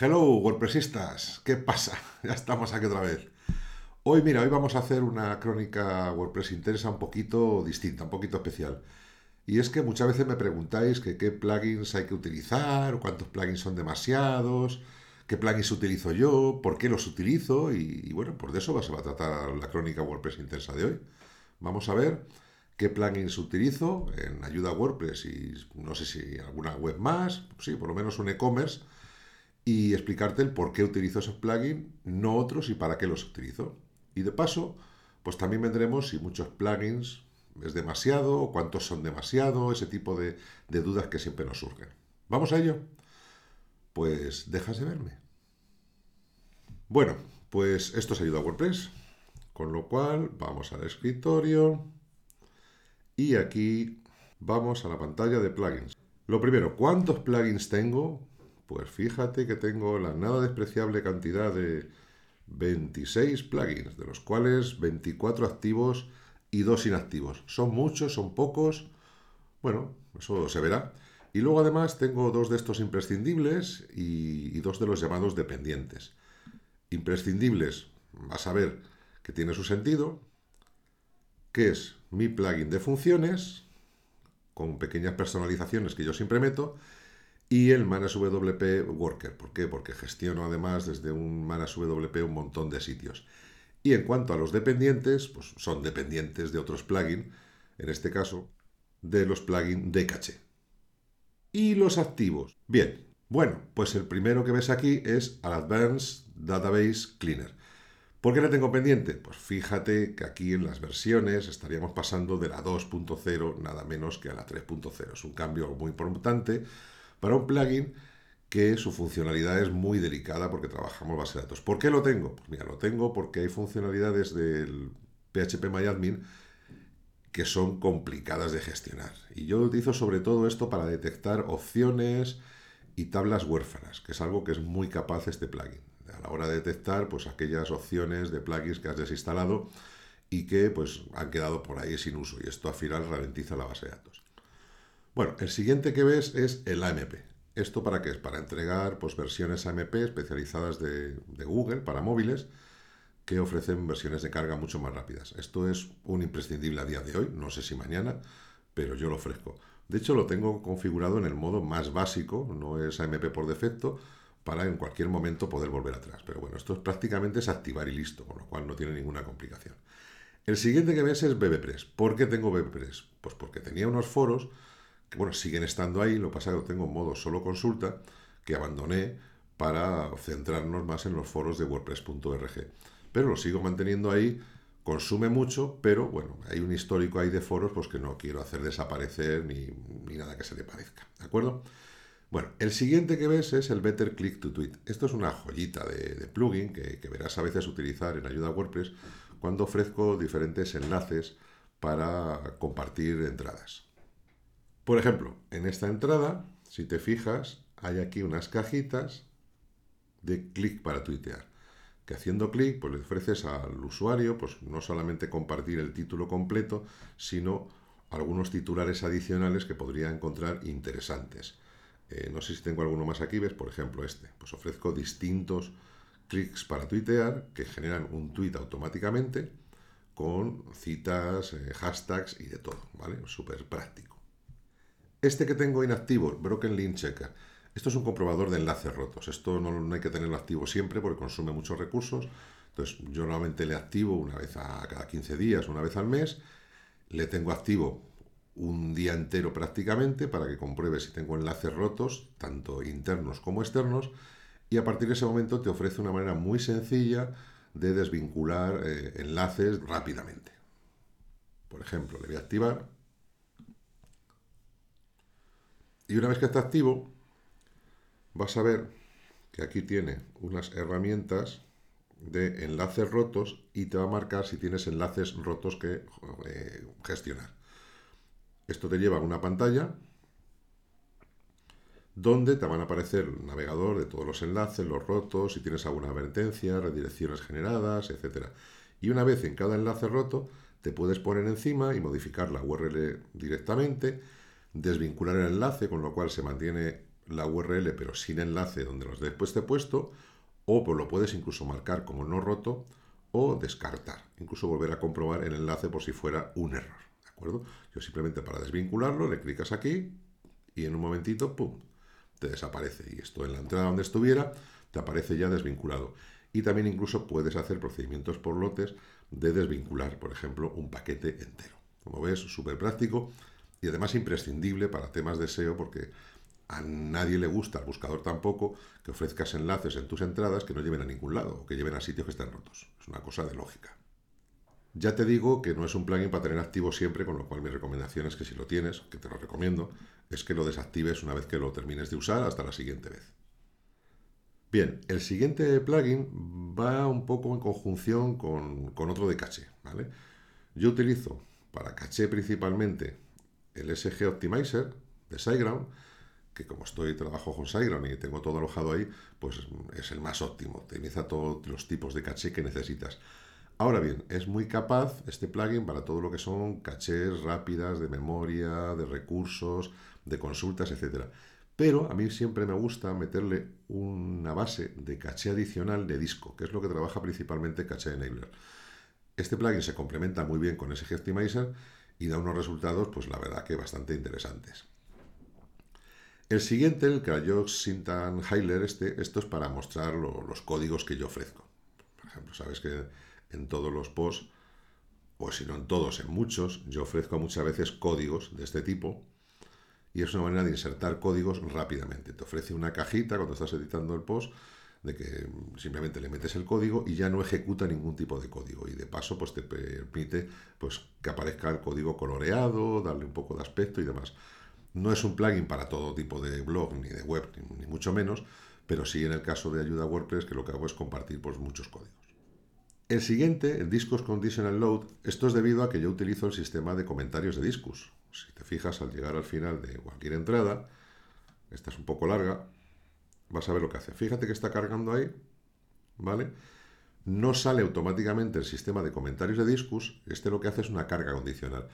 Hello, WordPressistas, ¿qué pasa? Ya estamos aquí otra vez. Hoy vamos a hacer una crónica WordPress intensa, un poquito distinta, un poquito especial. Y es que muchas veces me preguntáis que qué plugins hay que utilizar, cuántos plugins son demasiados, qué plugins utilizo yo, por qué los utilizo, y bueno, pues de eso se va a tratar la crónica WordPress intensa de hoy. Vamos a ver qué plugins utilizo en Ayuda a WordPress y no sé si alguna web más, sí, por lo menos un e-commerce, y explicarte el por qué utilizo esos plugins, no otros, y para qué los utilizo. Y de paso, pues también vendremos si muchos plugins es demasiado, o cuántos son demasiado, ese tipo de dudas que siempre nos surgen. ¿Vamos a ello? Pues dejas de verme. Bueno, pues esto es Ayuda a WordPress, con lo cual vamos al escritorio y aquí vamos a la pantalla de plugins. Lo primero, ¿cuántos plugins tengo? Pues fíjate que tengo la nada despreciable cantidad de 26 plugins, de los cuales 24 activos y 2 inactivos. ¿Son muchos? ¿Son pocos? Bueno, eso se verá. Y luego además tengo 2 de estos imprescindibles y 2 de los llamados dependientes. Imprescindibles, vas a ver que tiene su sentido, que es mi plugin de funciones, con pequeñas personalizaciones que yo siempre meto, y el ManageWP Worker. ¿Por qué? Porque gestiono además desde un ManageWP un montón de sitios. Y en cuanto a los dependientes, pues son dependientes de otros plugins, en este caso de los plugins de caché. Y los activos. Bien, bueno, pues el primero que ves aquí es al Advanced Database Cleaner. ¿Por qué le tengo pendiente? Pues fíjate que aquí en las versiones estaríamos pasando de la 2.0 nada menos que a la 3.0. Es un cambio muy importante para un plugin que su funcionalidad es muy delicada porque trabajamos base de datos. ¿Por qué lo tengo? Pues mira, lo tengo porque hay funcionalidades del PHP MyAdmin que son complicadas de gestionar. Y yo utilizo sobre todo esto para detectar opciones y tablas huérfanas, que es algo que es muy capaz este plugin. A la hora de detectar pues aquellas opciones de plugins que has desinstalado y que pues han quedado por ahí sin uso. Y esto al final ralentiza la base de datos. Bueno, el siguiente que ves es el AMP. ¿Esto para qué es? Para entregar pues, versiones AMP especializadas de Google para móviles que ofrecen versiones de carga mucho más rápidas. Esto es un imprescindible a día de hoy, no sé si mañana, pero yo lo ofrezco. De hecho, lo tengo configurado en el modo más básico, no es AMP por defecto, para en cualquier momento poder volver atrás. Pero bueno, esto es prácticamente es activar y listo, con lo cual no tiene ninguna complicación. El siguiente que ves es BBPress. ¿Por qué tengo BBPress? Pues porque tenía unos foros que, bueno, siguen estando ahí, lo que pasa es que lo tengo en modo solo consulta, que abandoné para centrarnos más en los foros de WordPress.org. Pero lo sigo manteniendo ahí, consume mucho, pero bueno, hay un histórico ahí de foros pues, que no quiero hacer desaparecer ni nada que se le parezca, ¿de acuerdo? Bueno, el siguiente que ves es el Better Click to Tweet. Esto es una joyita de plugin que verás a veces utilizar en Ayuda a WordPress cuando ofrezco diferentes enlaces para compartir entradas. Por ejemplo, en esta entrada, si te fijas, hay aquí unas cajitas de clic para tuitear, que haciendo clic pues, le ofreces al usuario pues, no solamente compartir el título completo, sino algunos titulares adicionales que podría encontrar interesantes. No sé si tengo alguno más aquí, ves, por ejemplo este. Pues ofrezco distintos clics para tuitear que generan un tuit automáticamente con citas, hashtags y de todo, ¿vale? Súper práctico. Este que tengo inactivo, Broken Link Checker, esto es un comprobador de enlaces rotos. Esto no hay que tenerlo activo siempre porque consume muchos recursos. Entonces, yo normalmente le activo una vez a cada 15 días, una vez al mes. Le tengo activo un día entero prácticamente para que compruebe si tengo enlaces rotos, tanto internos como externos. Y a partir de ese momento te ofrece una manera muy sencilla de desvincular enlaces rápidamente. Por ejemplo, le voy a activar. Y una vez que está activo, vas a ver que aquí tiene unas herramientas de enlaces rotos y te va a marcar si tienes enlaces rotos que gestionar. Esto te lleva a una pantalla donde te van a aparecer un navegador de todos los enlaces, los rotos, si tienes alguna advertencia, redirecciones generadas, etc. Y una vez en cada enlace roto, te puedes poner encima y modificar la URL directamente, desvincular el enlace, con lo cual se mantiene la URL pero sin enlace donde los después te he puesto, o pues lo puedes incluso marcar como no roto o descartar, incluso volver a comprobar el enlace por si fuera un error, ¿de acuerdo? Yo simplemente para desvincularlo le clicas aquí y en un momentito, ¡pum!, te desaparece y esto en la entrada donde estuviera te aparece ya desvinculado. Y también incluso puedes hacer procedimientos por lotes de desvincular, por ejemplo, un paquete entero. Como ves, súper práctico y además imprescindible para temas de SEO porque a nadie le gusta, al buscador tampoco, que ofrezcas enlaces en tus entradas que no lleven a ningún lado o que lleven a sitios que están rotos. Es una cosa de lógica. Ya te digo que no es un plugin para tener activo siempre, con lo cual mi recomendación es que si lo tienes, que te lo recomiendo, es que lo desactives una vez que lo termines de usar hasta la siguiente vez. Bien, el siguiente plugin va un poco en conjunción con otro de caché, ¿vale? Yo utilizo para caché principalmente el SG Optimizer de SiteGround, que como trabajo con SiteGround y tengo todo alojado ahí, pues es el más óptimo, optimiza todos los tipos de caché que necesitas. Ahora bien, es muy capaz este plugin para todo lo que son cachés rápidas, de memoria, de recursos, de consultas, etc. Pero a mí siempre me gusta meterle una base de caché adicional de disco, que es lo que trabaja principalmente Caché Enabler. Este plugin se complementa muy bien con SG Optimizer y da unos resultados, pues la verdad que bastante interesantes. El siguiente, el Crayon Syntax Highlighter, esto es para mostrar los códigos que yo ofrezco. Por ejemplo, sabes que en todos los posts, o si no en todos, en muchos, yo ofrezco muchas veces códigos de este tipo y es una manera de insertar códigos rápidamente. Te ofrece una cajita cuando estás editando el post de que simplemente le metes el código y ya no ejecuta ningún tipo de código y de paso pues te permite pues que aparezca el código coloreado, darle un poco de aspecto y demás. No es un plugin para todo tipo de blog ni de web, ni mucho menos, pero sí en el caso de ayuda a WordPress, que lo que hago es compartir pues muchos códigos. El siguiente, el Disqus Conditional Load, esto es debido a que yo utilizo el sistema de comentarios de Disqus. Si te fijas, al llegar al final de cualquier entrada, esta es un poco larga, vas a ver lo que hace. Fíjate que está cargando ahí, ¿vale? No sale automáticamente el sistema de comentarios de Disqus, este lo que hace es una carga condicional.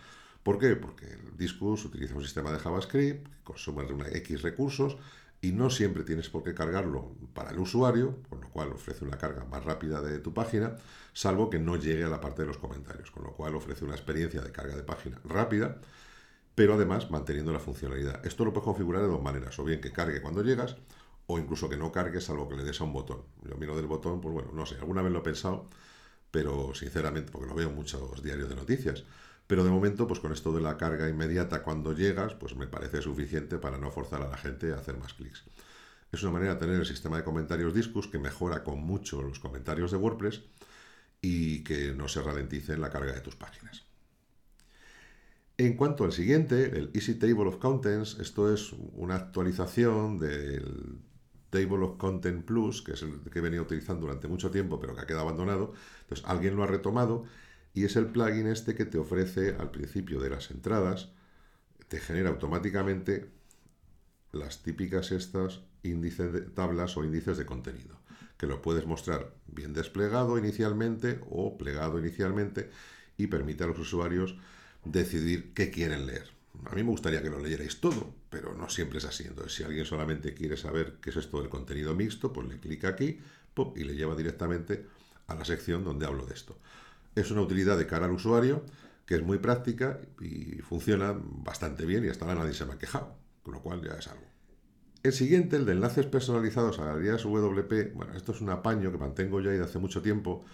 ¿Por qué? Porque el Disqus utiliza un sistema de JavaScript, que consume X recursos, y no siempre tienes por qué cargarlo para el usuario, con lo cual ofrece una carga más rápida de tu página, salvo que no llegue a la parte de los comentarios, con lo cual ofrece una experiencia de carga de página rápida, pero además manteniendo la funcionalidad. Esto lo puedes configurar de dos maneras, o bien que cargue cuando llegas, o incluso que no cargue, salvo que le des a un botón. Yo miro del botón, pues bueno, no sé, alguna vez lo he pensado, pero sinceramente, porque lo veo en muchos diarios de noticias, pero de momento, pues con esto de la carga inmediata cuando llegas, pues me parece suficiente para no forzar a la gente a hacer más clics. Es una manera de tener el sistema de comentarios Disqus que mejora con mucho los comentarios de WordPress y que no se ralentice en la carga de tus páginas. En cuanto al siguiente, el Easy Table of Contents, esto es una actualización del Table of Content Plus, que es el que he venido utilizando durante mucho tiempo, pero que ha quedado abandonado. Entonces, alguien lo ha retomado. Y es el plugin este que te ofrece al principio de las entradas, te genera automáticamente las típicas estas índices de tablas o índices de contenido, que lo puedes mostrar bien desplegado inicialmente o plegado inicialmente y permite a los usuarios decidir qué quieren leer. A mí me gustaría que lo leyerais todo, pero no siempre es así. Entonces, si alguien solamente quiere saber qué es esto del contenido mixto, pues le clica aquí, ¡pum!, y le lleva directamente a la sección donde hablo de esto. Es una utilidad de cara al usuario que es muy práctica y funciona bastante bien y hasta ahora nadie se me ha quejado, con lo cual ya es algo. El siguiente, el de enlaces personalizados a galerías WP, bueno, esto es un apaño que mantengo ya de hace mucho tiempo,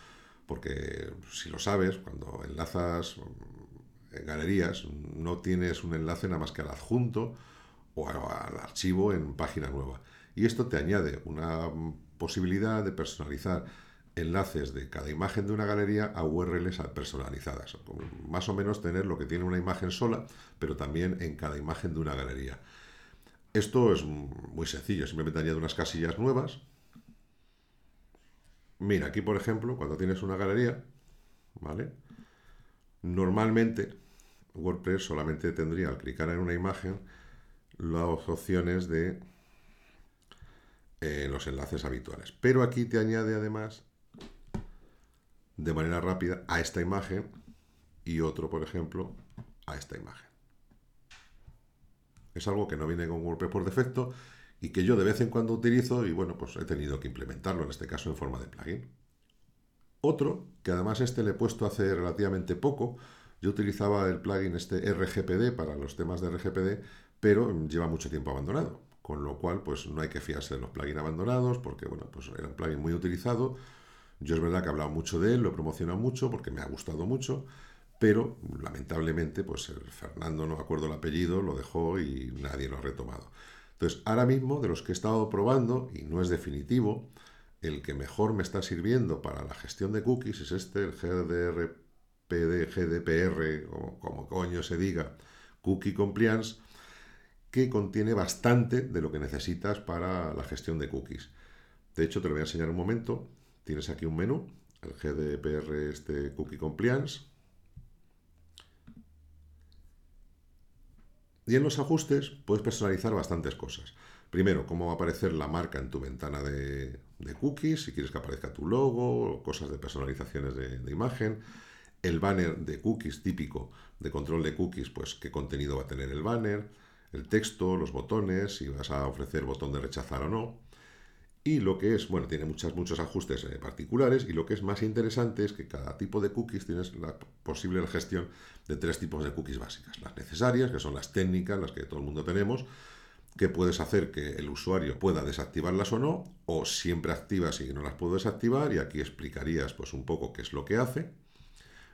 porque si lo sabes, cuando enlazas en galerías no tienes un enlace nada más que al adjunto o al archivo en página nueva. Y esto te añade una posibilidad de personalizar enlaces de cada imagen de una galería a URLs personalizadas, más o menos tener lo que tiene una imagen sola, pero también en cada imagen de una galería. Esto es muy sencillo, simplemente añado unas casillas nuevas. Mira, aquí por ejemplo, cuando tienes una galería, ¿vale? Normalmente WordPress solamente tendría, al clicar en una imagen, las opciones de los enlaces habituales, pero aquí te añade además de manera rápida a esta imagen y otro, por ejemplo, a esta imagen. Es algo que no viene con WordPress por defecto y que yo de vez en cuando utilizo y bueno, pues he tenido que implementarlo, en este caso en forma de plugin. Otro, que además este le he puesto hace relativamente poco, yo utilizaba el plugin este RGPD para los temas de RGPD, pero lleva mucho tiempo abandonado, con lo cual pues no hay que fiarse de los plugins abandonados, porque bueno, pues era un plugin muy utilizado. Yo es verdad que he hablado mucho de él, lo he promocionado mucho porque me ha gustado mucho, pero lamentablemente pues el Fernando, no me acuerdo el apellido, lo dejó y nadie lo ha retomado. Entonces, ahora mismo, de los que he estado probando, y no es definitivo, el que mejor me está sirviendo para la gestión de cookies es este, el GDPR, o como coño se diga, Cookie Compliance, que contiene bastante de lo que necesitas para la gestión de cookies. De hecho, te lo voy a enseñar un momento. Tienes aquí un menú, el GDPR, este Cookie Compliance. Y en los ajustes puedes personalizar bastantes cosas. Primero, cómo va a aparecer la marca en tu ventana de cookies, si quieres que aparezca tu logo, cosas de personalizaciones de imagen. El banner de cookies típico, de control de cookies, pues qué contenido va a tener el banner, el texto, los botones, si vas a ofrecer botón de rechazar o no. Y lo que es, bueno, tiene muchos ajustes particulares, y lo que es más interesante es que cada tipo de cookies tienes la posible gestión de tres tipos de cookies básicas. Las necesarias, que son las técnicas, las que todo el mundo tenemos, que puedes hacer que el usuario pueda desactivarlas o no, o siempre activas y no las puedo desactivar, y aquí explicarías pues un poco qué es lo que hace.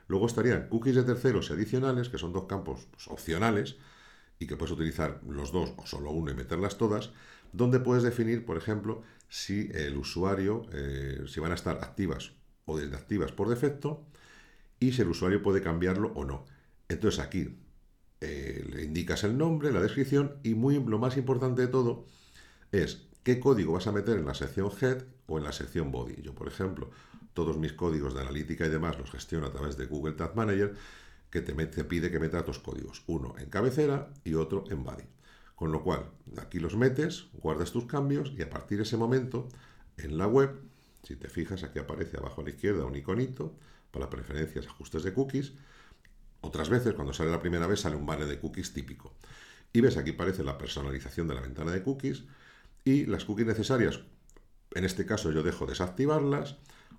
Luego estarían cookies de terceros y adicionales, que son dos campos pues opcionales, y que puedes utilizar los dos o solo uno y meterlas todas, donde puedes definir, por ejemplo, si el usuario, si van a estar activas o desactivas por defecto, y si el usuario puede cambiarlo o no. Entonces aquí le indicas el nombre, la descripción, y lo más importante de todo es qué código vas a meter en la sección Head o en la sección Body. Yo, por ejemplo, todos mis códigos de analítica y demás los gestiono a través de Google Tag Manager, que te pide que metas dos códigos, uno en cabecera y otro en body. Con lo cual, aquí los metes, guardas tus cambios, y a partir de ese momento, en la web, si te fijas, aquí aparece abajo a la izquierda un iconito para preferencias, ajustes de cookies. Otras veces, cuando sale la primera vez, sale un banner de cookies típico. Y ves, aquí aparece la personalización de la ventana de cookies, y las cookies necesarias, en este caso yo dejo desactivarlas,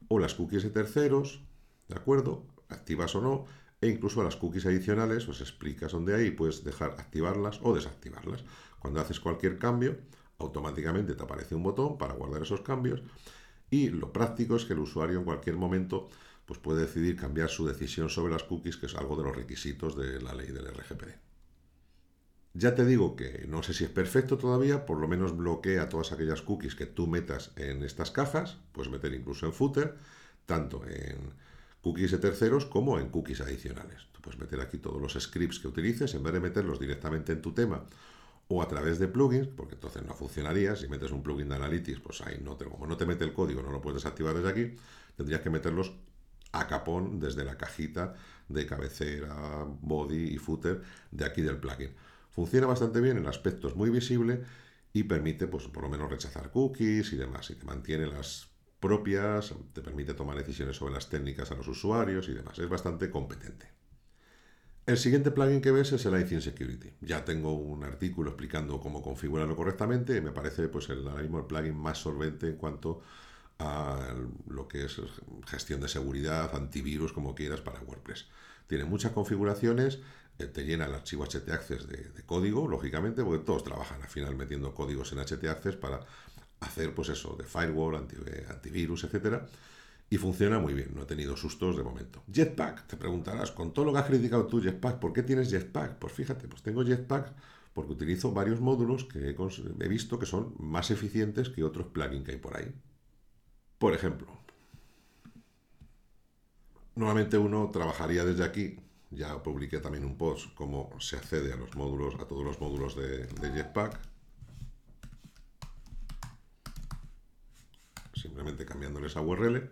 o las cookies de terceros, ¿de acuerdo? Activas o no. E incluso a las cookies adicionales os explicas dónde hay y puedes dejar activarlas o desactivarlas. Cuando haces cualquier cambio, automáticamente te aparece un botón para guardar esos cambios, y lo práctico es que el usuario en cualquier momento pues puede decidir cambiar su decisión sobre las cookies, que es algo de los requisitos de la ley del RGPD. Ya te digo que no sé si es perfecto todavía, por lo menos bloquea todas aquellas cookies que tú metas en estas cajas, puedes meter incluso en footer, tanto en cookies de terceros como en cookies adicionales. Tú puedes meter aquí todos los scripts que utilices, en vez de meterlos directamente en tu tema o a través de plugins, porque entonces no funcionaría. Si metes un plugin de Analytics, pues ahí como no te mete el código, no lo puedes desactivar desde aquí, tendrías que meterlos a capón desde la cajita de cabecera, body y footer de aquí del plugin. Funciona bastante bien, el aspecto es muy visible y permite pues por lo menos rechazar cookies y demás, y te mantiene las propias, te permite tomar decisiones sobre las técnicas a los usuarios y demás. Es bastante competente. El siguiente plugin que ves es el iThemes Security. Ya tengo un artículo explicando cómo configurarlo correctamente y me parece pues ahora mismo el plugin más solvente en cuanto a lo que es gestión de seguridad, antivirus, como quieras, para WordPress. Tiene muchas configuraciones, te llena el archivo htaccess de código, lógicamente, porque todos trabajan al final metiendo códigos en htaccess para hacer pues eso, de firewall, antivirus, etcétera, y funciona muy bien, no he tenido sustos de momento. Jetpack, te preguntarás, con todo lo que has criticado tú Jetpack, ¿por qué tienes Jetpack? Pues fíjate, pues tengo Jetpack porque utilizo varios módulos que he visto que son más eficientes que otros plugins que hay por ahí. Por ejemplo, normalmente uno trabajaría desde aquí, ya publiqué también un post cómo se accede a los módulos, a todos los módulos de Jetpack, simplemente cambiándoles a URL,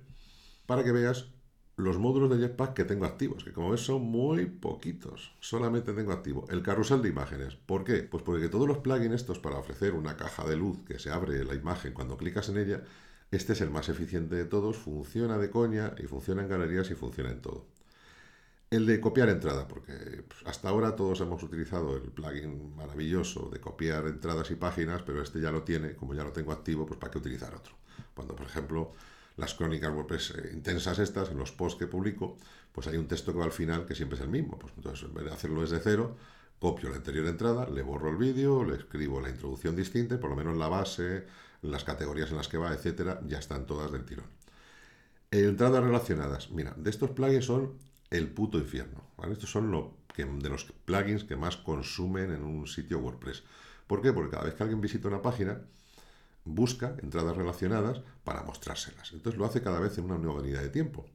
para que veas los módulos de Jetpack que tengo activos, que como ves son muy poquitos. Solamente tengo activo el carrusel de imágenes. ¿Por qué? Pues porque todos los plugins estos para ofrecer una caja de luz que se abre la imagen cuando clicas en ella, este es el más eficiente de todos, funciona de coña y funciona en galerías y funciona en todo. el de copiar entrada, porque hasta ahora todos hemos utilizado el plugin maravilloso de copiar entradas y páginas, pero este ya lo tiene, como ya lo tengo activo, pues ¿para qué utilizar otro? Cuando, por ejemplo, las crónicas WordPress intensas estas, en los posts que publico, pues hay un texto que va al final que siempre es el mismo. Pues entonces, en vez de hacerlo desde cero, copio la anterior entrada, le borro el vídeo, le escribo la introducción distinta, y por lo menos la base, las categorías en las que va, etcétera, ya están todas del tirón. Entradas relacionadas. Mira, de estos plugins son el puto infierno, ¿vale? Estos son de los plugins que más consumen en un sitio WordPress. ¿Por qué? Porque cada vez que alguien visita una página, busca entradas relacionadas para mostrárselas. Entonces lo hace cada vez en una unidad de tiempo.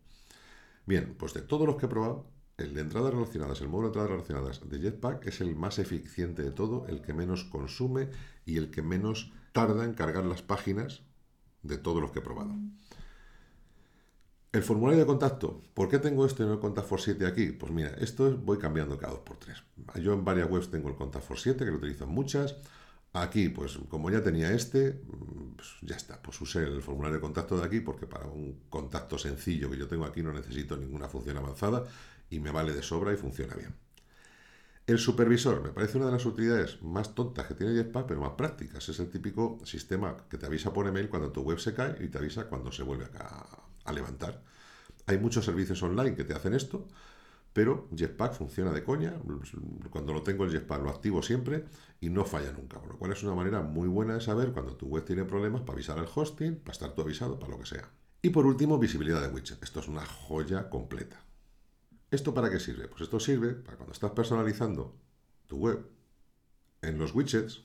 Bien, pues de todos los que he probado, el de entradas relacionadas, el módulo de entradas relacionadas de Jetpack es el más eficiente de todo, el que menos consume y el que menos tarda en cargar las páginas de todos los que he probado. El formulario de contacto. ¿Por qué tengo esto y no el Contact for 7 aquí? Pues mira, esto voy cambiando cada 2x3. Yo en varias webs tengo el Contact for 7, que lo utilizo en muchas. Aquí, pues como ya tenía este, pues ya está. Pues usé el formulario de contacto de aquí, porque para un contacto sencillo que yo tengo aquí no necesito ninguna función avanzada y me vale de sobra y funciona bien. El supervisor. Me parece una de las utilidades más tontas que tiene Jetpack, pero más prácticas. Es el típico sistema que te avisa por email cuando tu web se cae y te avisa cuando se vuelve a levantar. Hay muchos servicios online que te hacen esto, pero Jetpack funciona de coña. Cuando lo tengo el Jetpack lo activo siempre y no falla nunca, por lo cual es una manera muy buena de saber cuando tu web tiene problemas, para avisar al hosting, para estar tú avisado, para lo que sea. Y por último, visibilidad de widget. Esto es una joya completa. ¿Esto para qué sirve? Pues esto sirve para cuando estás personalizando tu web en los widgets,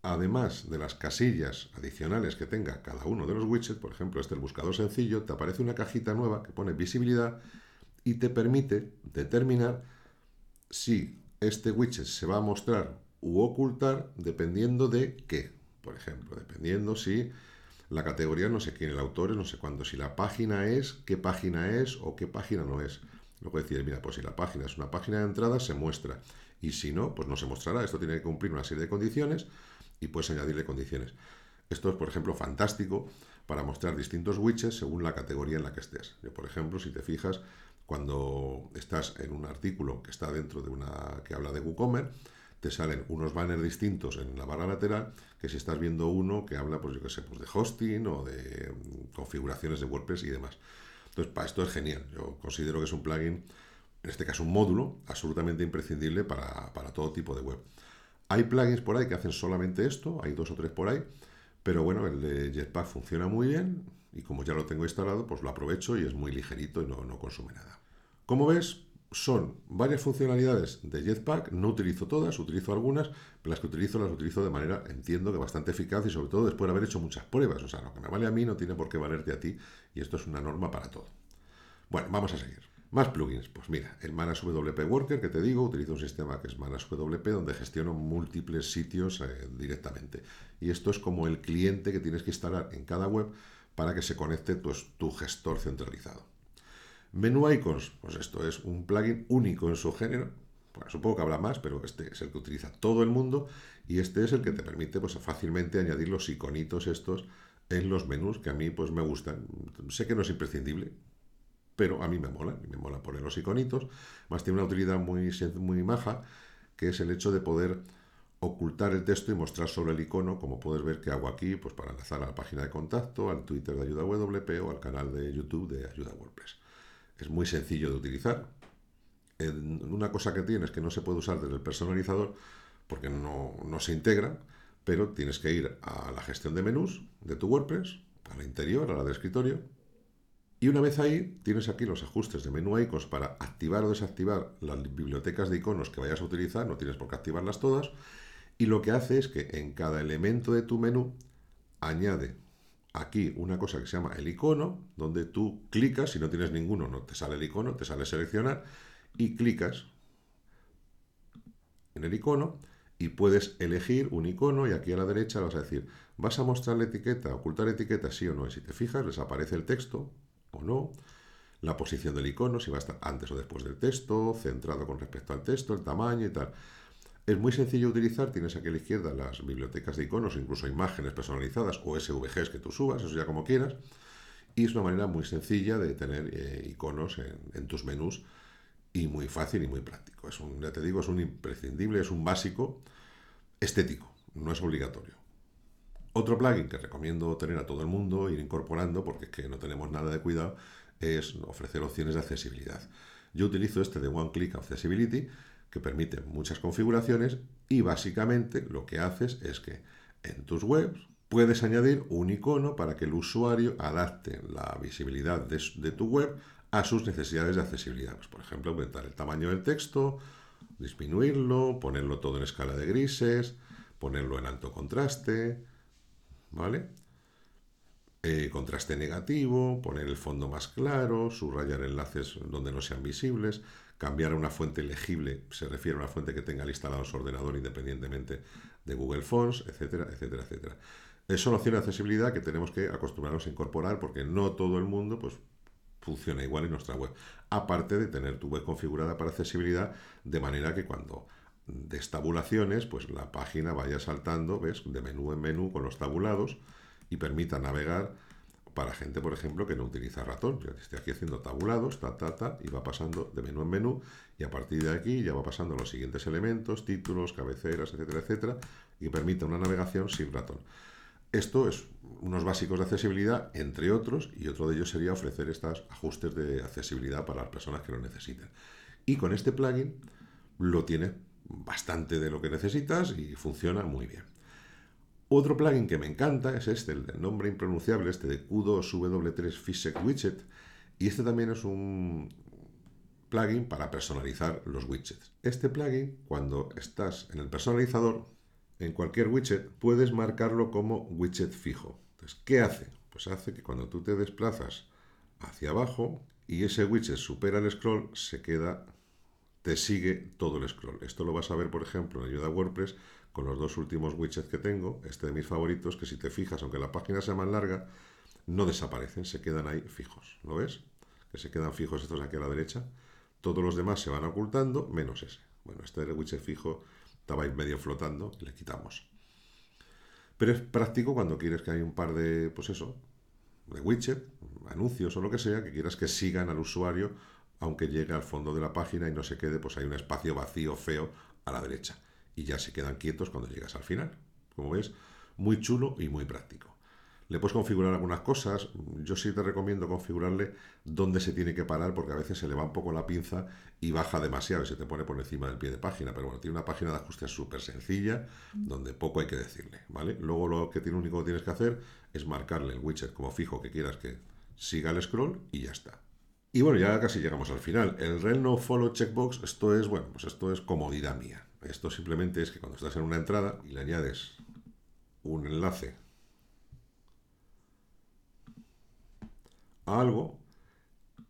además de las casillas adicionales que tenga cada uno de los widgets. Por ejemplo, este, el buscador sencillo, te aparece una cajita nueva que pone visibilidad y te permite determinar si este widget se va a mostrar u ocultar dependiendo de qué. Por ejemplo, dependiendo si la categoría no sé quién, el autor es no sé cuándo, si la página es, qué página es o qué página no es. Luego decir, mira, pues si la página es una página de entrada, se muestra, y si no, pues no se mostrará. Esto tiene que cumplir una serie de condiciones y puedes añadirle condiciones. Esto es, por ejemplo, fantástico para mostrar distintos widgets según la categoría en la que estés. Yo, por ejemplo, si te fijas, cuando estás en un artículo que está dentro de una que habla de WooCommerce, te salen unos banners distintos en la barra lateral, que si estás viendo uno que habla, pues yo qué sé, pues de hosting o de configuraciones de WordPress y demás. Entonces, para esto es genial. Yo considero que es un plugin, en este caso un módulo, absolutamente imprescindible para todo tipo de web. Hay plugins por ahí que hacen solamente esto, hay 2 o 3 por ahí, pero bueno, el de Jetpack funciona muy bien y como ya lo tengo instalado, pues lo aprovecho y es muy ligerito y no consume nada. Como ves, son varias funcionalidades de Jetpack. No utilizo todas, utilizo algunas, pero las que utilizo las utilizo de manera, entiendo, que bastante eficaz, y sobre todo después de haber hecho muchas pruebas. O sea, lo que me vale a mí no tiene por qué valerte a ti, y esto es una norma para todo. Bueno, vamos a seguir. Más plugins. Pues mira, el ManageWP Worker, que te digo, utilizo un sistema que es ManageWP, donde gestiono múltiples sitios directamente. Y esto es como el cliente que tienes que instalar en cada web para que se conecte tu gestor centralizado. Menu Icons. Pues esto es un plugin único en su género. Bueno, supongo que habrá más, pero este es el que utiliza todo el mundo, y este es el que te permite, pues, fácilmente añadir los iconitos estos en los menús, que a mí, pues, me gustan. Sé que no es imprescindible, pero a mí me mola poner los iconitos. Más tiene una utilidad muy, muy maja, que es el hecho de poder ocultar el texto y mostrar sobre el icono, como puedes ver que hago aquí, pues para enlazar a la página de contacto, al Twitter de Ayuda WP o al canal de YouTube de Ayuda WordPress. Es muy sencillo de utilizar. Una cosa que tiene es que no se puede usar desde el personalizador porque no se integra, pero tienes que ir a la gestión de menús de tu WordPress, a la interior, a la de escritorio, y una vez ahí tienes aquí los ajustes de menú icons para activar o desactivar las bibliotecas de iconos que vayas a utilizar. No tienes por qué activarlas todas, y lo que hace es que en cada elemento de tu menú añade aquí una cosa que se llama el icono, donde tú clicas. Si no tienes ninguno, no te sale el icono, te sale seleccionar, y clicas en el icono y puedes elegir un icono, y aquí a la derecha vas a decir, ¿vas a mostrar la etiqueta, ocultar etiqueta, sí o no? Y si te fijas, les aparece el texto o no, la posición del icono, si va a estar antes o después del texto, centrado con respecto al texto, el tamaño y tal. Es muy sencillo de utilizar. Tienes aquí a la izquierda las bibliotecas de iconos, incluso imágenes personalizadas o SVGs que tú subas, eso ya como quieras. y es una manera muy sencilla de tener iconos en tus menús, y muy fácil y muy práctico. Es un, ya te digo, es un imprescindible, es un básico estético, no es obligatorio. Otro plugin que recomiendo tener a todo el mundo, ir incorporando, porque es que no tenemos nada de cuidado, es ofrecer opciones de accesibilidad. Yo utilizo este de One Click Accessibility, que permite muchas configuraciones, y básicamente lo que haces es que en tus webs puedes añadir un icono para que el usuario adapte la visibilidad de tu web a sus necesidades de accesibilidad. Pues, por ejemplo, aumentar el tamaño del texto, disminuirlo, ponerlo todo en escala de grises, ponerlo en alto contraste, ¿vale? Contraste negativo, poner el fondo más claro, subrayar enlaces donde no sean visibles, cambiar una fuente legible, se refiere a una fuente que tenga instalado en su ordenador independientemente de Google Fonts, etcétera, etcétera, etcétera. Es una opción de accesibilidad que tenemos que acostumbrarnos a incorporar, porque no todo el mundo pues funciona igual en nuestra web. Aparte de tener tu web configurada para accesibilidad, de manera que cuando des tabulaciones, pues la página vaya saltando, ves, de menú en menú con los tabulados, y permita navegar para gente, por ejemplo, que no utiliza ratón. Yo estoy aquí haciendo tabulados, ta, ta, ta, y va pasando de menú en menú, y a partir de aquí ya va pasando los siguientes elementos, títulos, cabeceras, etcétera, etcétera, y permite una navegación sin ratón. Esto es unos básicos de accesibilidad, entre otros, y otro de ellos sería ofrecer estos ajustes de accesibilidad para las personas que lo necesiten. Y con este plugin lo tienes bastante de lo que necesitas y funciona muy bien. Otro plugin que me encanta es este, el nombre impronunciable, este de Q2W3 Fixed Widget, y este también es un plugin para personalizar los widgets. Este plugin, cuando estás en el personalizador, en cualquier widget puedes marcarlo como widget fijo. Entonces, ¿qué hace? Pues hace que cuando tú te desplazas hacia abajo y ese widget supera el scroll, se queda, te sigue todo el scroll. Esto lo vas a ver, por ejemplo, en Ayuda a WordPress con los dos últimos widgets que tengo, este de mis favoritos, que si te fijas, aunque la página sea más larga, no desaparecen, se quedan ahí fijos. ¿Lo ves? Que se quedan fijos estos aquí a la derecha. Todos los demás se van ocultando, menos ese. Bueno, este es el widget fijo. Estaba ahí medio flotando, le quitamos. Pero es práctico cuando quieres que haya un par de, pues eso, de widget, anuncios o lo que sea, que quieras que sigan al usuario, aunque llegue al fondo de la página y no se quede, pues hay un espacio vacío, feo, a la derecha. Y ya se quedan quietos cuando llegas al final. Como ves, muy chulo y muy práctico. Le puedes configurar algunas cosas. Yo sí te recomiendo configurarle dónde se tiene que parar, porque a veces se le va un poco la pinza y baja demasiado y se te pone por encima del pie de página. Pero bueno, tiene una página de ajustes súper sencilla, donde poco hay que decirle, ¿vale? Luego lo que tiene, único que tienes que hacer es marcarle el widget como fijo que quieras que siga el scroll y ya está. Y bueno, ya casi llegamos al final. El Rel No Follow Checkbox, esto es, bueno, pues esto es comodidad mía. Esto simplemente es que cuando estás en una entrada y le añades un enlace a algo,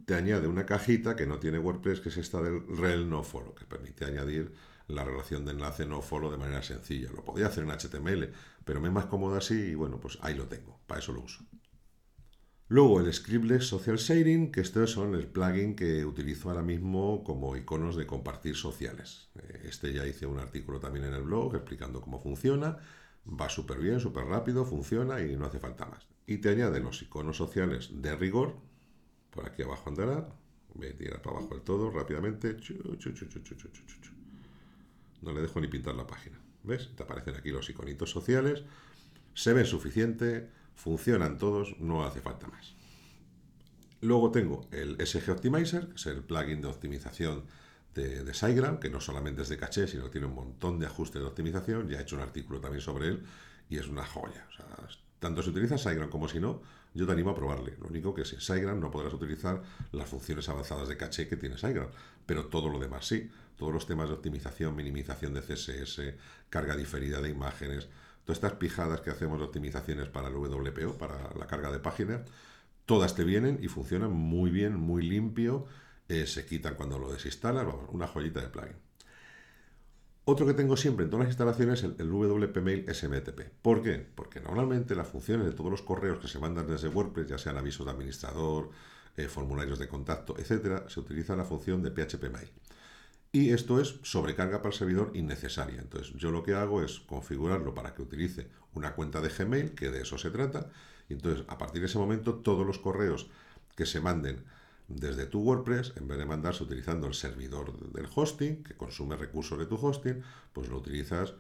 te añade una cajita que no tiene WordPress, que es esta del Rel No Follow, que permite añadir la relación de enlace no follow de manera sencilla. Lo podía hacer en HTML, pero me es más cómodo así, y bueno, pues ahí lo tengo, para eso lo uso. Luego el Scriptless Social Sharing, que estos son el plugin que utilizo ahora mismo como iconos de compartir sociales. Este ya hice un artículo también en el blog explicando cómo funciona. Va súper bien, súper rápido, funciona y no hace falta más. Y te añade los iconos sociales de rigor. Por aquí abajo andará. Voy a tirar para abajo del todo rápidamente. No le dejo ni pintar la página. ¿Ves? Te aparecen aquí los iconitos sociales. Se ve suficiente, funcionan todos, no hace falta más. Luego tengo el SG Optimizer, que es el plugin de optimización de SiteGround, que no solamente es de caché, sino que tiene un montón de ajustes de optimización. Ya he hecho un artículo también sobre él y es una joya. O sea, tanto si utilizas SiteGround como si no, yo te animo a probarle. Lo único que sin SiteGround no podrás utilizar las funciones avanzadas de caché que tiene SiteGround, pero todo lo demás sí. Todos los temas de optimización, minimización de CSS, carga diferida de imágenes, todas estas pijadas que hacemos de optimizaciones para el WPO, para la carga de página, todas te vienen y funcionan muy bien, muy limpio. Se quitan cuando lo desinstalas, vamos, una joyita de plugin. Otro que tengo siempre en todas las instalaciones es el WP Mail SMTP. ¿Por qué? Porque normalmente las funciones de todos los correos que se mandan desde WordPress, ya sean avisos de administrador, formularios de contacto, etcétera, se utiliza la función de PHP Mail. Y esto es sobrecarga para el servidor innecesaria. Entonces yo lo que hago es configurarlo para que utilice una cuenta de Gmail, que de eso se trata, Y entonces, a partir de ese momento, todos los correos que se manden desde tu WordPress, en vez de mandarse utilizando el servidor del hosting, que consume recursos de tu hosting, pues lo utilizas,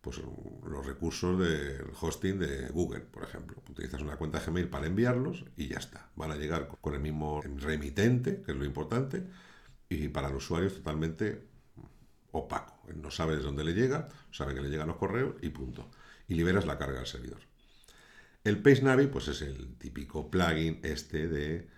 pues, los recursos del hosting de Google, por ejemplo. Utilizas una cuenta Gmail para enviarlos y ya está. Van a llegar con el mismo remitente, que es lo importante, y para el usuario es totalmente opaco. Él no sabe desde dónde le llega, sabe que le llegan los correos y punto. Y liberas la carga al servidor. El PageNavi, pues es el típico plugin este de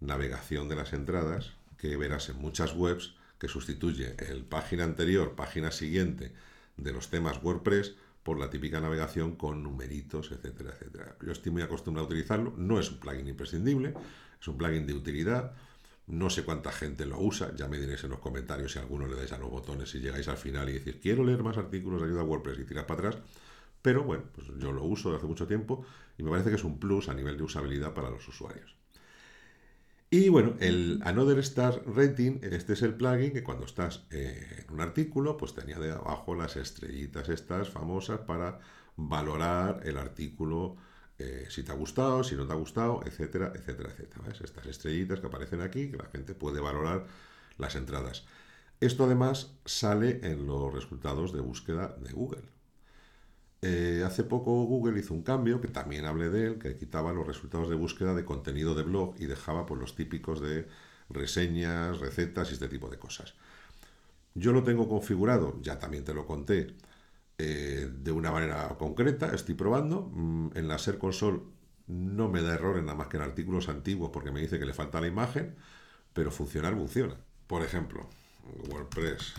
navegación de las entradas que verás en muchas webs, que sustituye el página anterior, página siguiente de los temas WordPress por la típica navegación con numeritos, etcétera, etcétera. Yo estoy muy acostumbrado a utilizarlo, no es un plugin imprescindible, es un plugin de utilidad, no sé cuánta gente lo usa, ya me diréis en los comentarios si alguno le dais a los botones y llegáis al final y decís quiero leer más artículos de ayuda a WordPress y tiras para atrás, pero bueno, pues yo lo uso desde hace mucho tiempo y me parece que es un plus a nivel de usabilidad para los usuarios. Y bueno, el Another Star Rating, este es el plugin que cuando estás en un artículo, pues te añade abajo las estrellitas estas famosas para valorar el artículo, si te ha gustado, si no te ha gustado, etcétera, etcétera, etcétera. ¿Ves? Estas estrellitas que aparecen aquí, que la gente puede valorar las entradas. Esto además sale en los resultados de búsqueda de Google. Hace poco Google hizo un cambio, que también hablé de él, que quitaba los resultados de búsqueda de contenido de blog y dejaba pues, los típicos de reseñas, recetas y este tipo de cosas. Yo lo tengo configurado, ya también te lo conté, de una manera concreta, estoy probando. En la SER Console no me da errores nada más que en artículos antiguos porque me dice que le falta la imagen, pero funcionar funciona. Por ejemplo, WordPress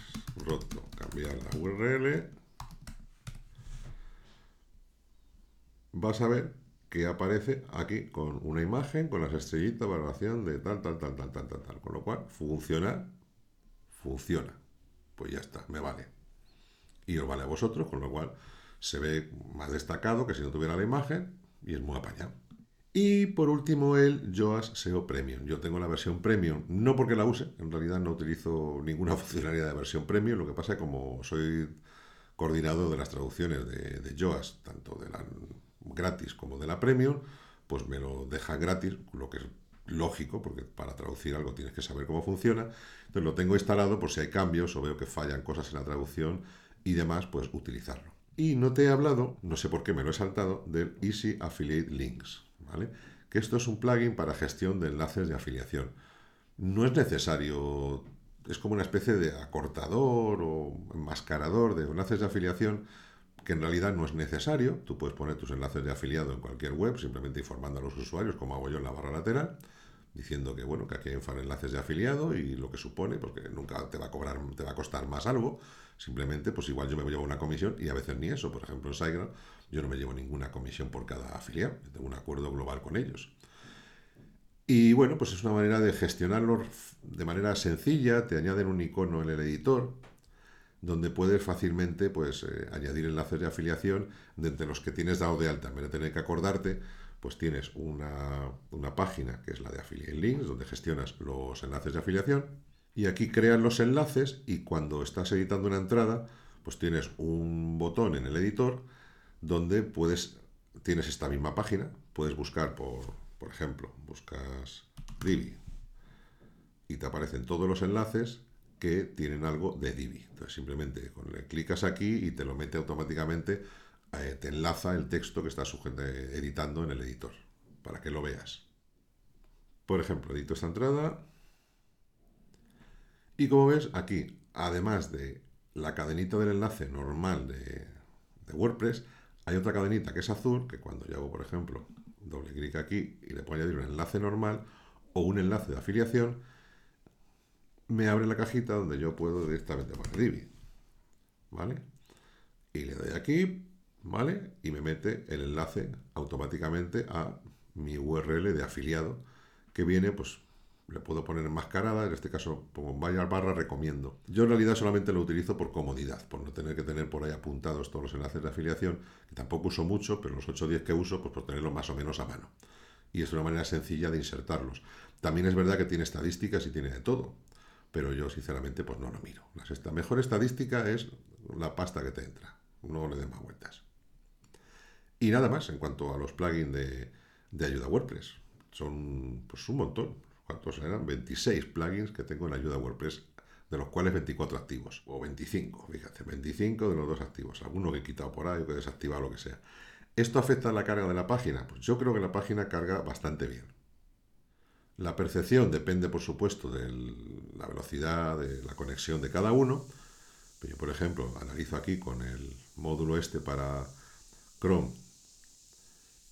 roto, cambiar la URL... Vas a ver que aparece aquí con una imagen, con las estrellitas, valoración de tal. Con lo cual, funciona. Pues ya está, me vale. Y os vale a vosotros, con lo cual se ve más destacado que si no tuviera la imagen y es muy apañado. Y por último, el Yoast SEO Premium. Yo tengo la versión Premium, no porque la use, en realidad no utilizo ninguna funcionalidad de versión Premium, lo que pasa es que como soy coordinador de las traducciones de Yoast, tanto de la gratis como de la Premium, pues me lo deja gratis, lo que es lógico, porque para traducir algo tienes que saber cómo funciona. Entonces lo tengo instalado por si hay cambios o veo que fallan cosas en la traducción y demás, pues utilizarlo. Y no te he hablado, no sé por qué me lo he saltado, del Easy Affiliate Links, ¿vale? Que esto es un plugin para gestión de enlaces de afiliación. No es necesario, es como una especie de acortador o enmascarador de enlaces de afiliación, que en realidad no es necesario. Tú puedes poner tus enlaces de afiliado en cualquier web, simplemente informando a los usuarios, como hago yo en la barra lateral, diciendo que bueno, que aquí hay enlaces de afiliado y lo que supone, porque nunca te va a cobrar, te va a costar más algo. Simplemente, pues igual yo me llevo una comisión y a veces ni eso. Por ejemplo, en SiteGround yo no me llevo ninguna comisión por cada afiliado. Yo tengo un acuerdo global con ellos. Y bueno, pues es una manera de gestionarlo de manera sencilla. Te añaden un icono en el editor donde puedes fácilmente pues, añadir enlaces de afiliación de entre los que tienes dado de alta. En vez de tener que acordarte, pues tienes una página que es la de Affiliate Links, donde gestionas los enlaces de afiliación. Y aquí creas los enlaces y cuando estás editando una entrada, pues tienes un botón en el editor donde tienes esta misma página. Puedes buscar por ejemplo, buscas Divi y te aparecen todos los enlaces que tienen algo de Divi. Entonces simplemente clicas aquí y te lo mete automáticamente, te enlaza el texto que estás editando en el editor, para que lo veas. Por ejemplo, edito esta entrada. Y como ves, aquí, además de la cadenita del enlace normal de WordPress, hay otra cadenita que es azul, que cuando yo hago, por ejemplo, doble clic aquí y le puedo añadir un enlace normal o un enlace de afiliación, me abre la cajita donde yo puedo directamente poner Divi, ¿vale? Y le doy aquí, ¿vale? Y me mete el enlace automáticamente a mi URL de afiliado, que viene, pues, le puedo poner enmascarada, en este caso pongo // recomiendo. Yo en realidad solamente lo utilizo por comodidad, por no tener que tener por ahí apuntados todos los enlaces de afiliación, que tampoco uso mucho, pero los 8 o 10 que uso, pues por tenerlos más o menos a mano. Y es una manera sencilla de insertarlos. También es verdad que tiene estadísticas y tiene de todo, pero yo sinceramente pues no lo miro. La mejor estadística es la pasta que te entra, no le des más vueltas. Y nada más en cuanto a los plugins de de ayuda a WordPress. Son pues, un montón. ¿Cuántos eran? 26 plugins que tengo en ayuda a WordPress, de los cuales 24 activos, o 25, fíjate, 25 de los dos activos, alguno que he quitado por ahí o que he desactivado, lo que sea. ¿Esto afecta a la carga de la página? Pues yo creo que la página carga bastante bien. La percepción depende, por supuesto, de la velocidad, de la conexión de cada uno. Yo, por ejemplo, analizo aquí con el módulo este para Chrome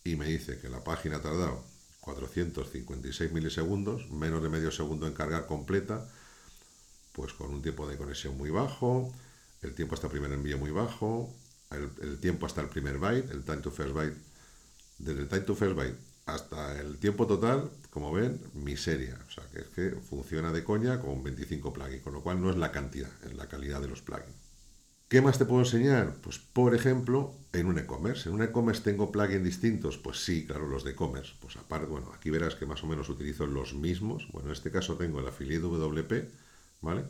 y me dice que la página ha tardado 456 milisegundos, menos de medio segundo en cargar completa, pues con un tiempo de conexión muy bajo, el tiempo hasta el primer envío muy bajo, el tiempo hasta el primer byte, el time to first byte, desde el time to first byte hasta el tiempo total, como ven, miseria. O sea, que es que funciona de coña con 25 plugins, con lo cual no es la cantidad, es la calidad de los plugins. ¿Qué más te puedo enseñar? Pues, por ejemplo, en un e-commerce. En un e-commerce tengo plugins distintos. Pues sí, claro, los de e-commerce. Pues aparte, bueno, aquí verás que más o menos utilizo los mismos. Bueno, en este caso tengo el Affiliate WP, ¿vale?